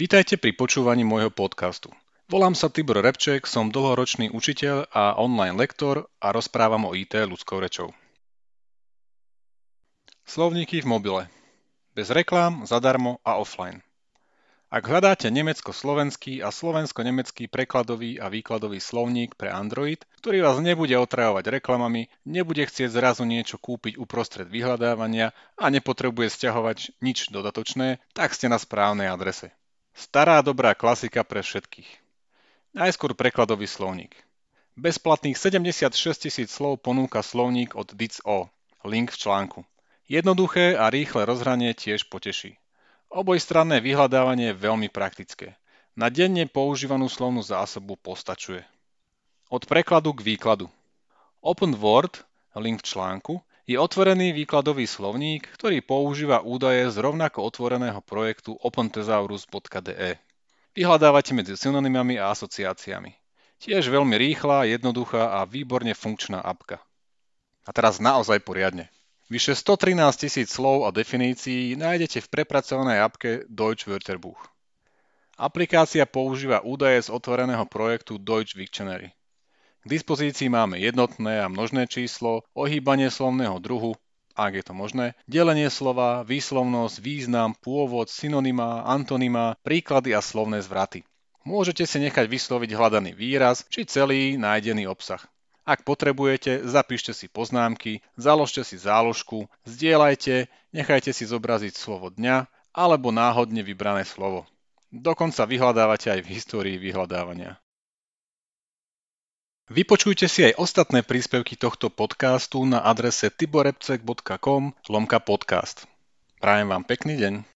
Vítajte pri počúvaní môjho podcastu. Volám sa Tibor Repček, som dlhoročný učiteľ a online lektor a rozprávam o IT ľudskou rečou. Slovníky v mobile. Bez reklám, zadarmo a offline. Ak hľadáte nemecko-slovenský a slovensko-nemecký prekladový a výkladový slovník pre Android, ktorý vás nebude otravovať reklamami, nebude chcieť zrazu niečo kúpiť uprostred vyhľadávania a nepotrebuje stiahovať nič dodatočné, tak ste na správnej adrese. Stará dobrá klasika pre všetkých. Najskôr prekladový slovník. Bezplatných 76 000 slov ponúka slovník od Dic O. Link v článku. Jednoduché a rýchle rozhranie tiež poteší. Obojstranné vyhľadávanie je veľmi praktické. Na denne používanú slovnú zásobu postačuje. Od prekladu k výkladu. Open word, link v článku, je otvorený výkladový slovník, ktorý používa údaje z rovnako otvoreného projektu opentesaurus.de. Vyhľadávate medzi synonymami a asociáciami. Tiež veľmi rýchla, jednoduchá a výborne funkčná apka. A teraz naozaj poriadne. Vyše 113 000 slov a definícií nájdete v prepracovanej apke Deutsch-Wörterbuch. Aplikácia používa údaje z otvoreného projektu Deutsch-Wiktionary. K dispozícii máme jednotné a množné číslo, ohýbanie slovného druhu, ak je to možné, delenie slova, výslovnosť, význam, pôvod, synonymá, antonymá, príklady a slovné zvraty. Môžete si nechať vysloviť hľadaný výraz či celý nájdený obsah. Ak potrebujete, zapíšte si poznámky, založte si záložku, zdieľajte, nechajte si zobraziť slovo dňa alebo náhodne vybrané slovo. Dokonca vyhľadávate aj v histórii vyhľadávania. Vypočujte si aj ostatné príspevky tohto podcastu na adrese tiborepcek.com/podcast. Prajem vám pekný deň.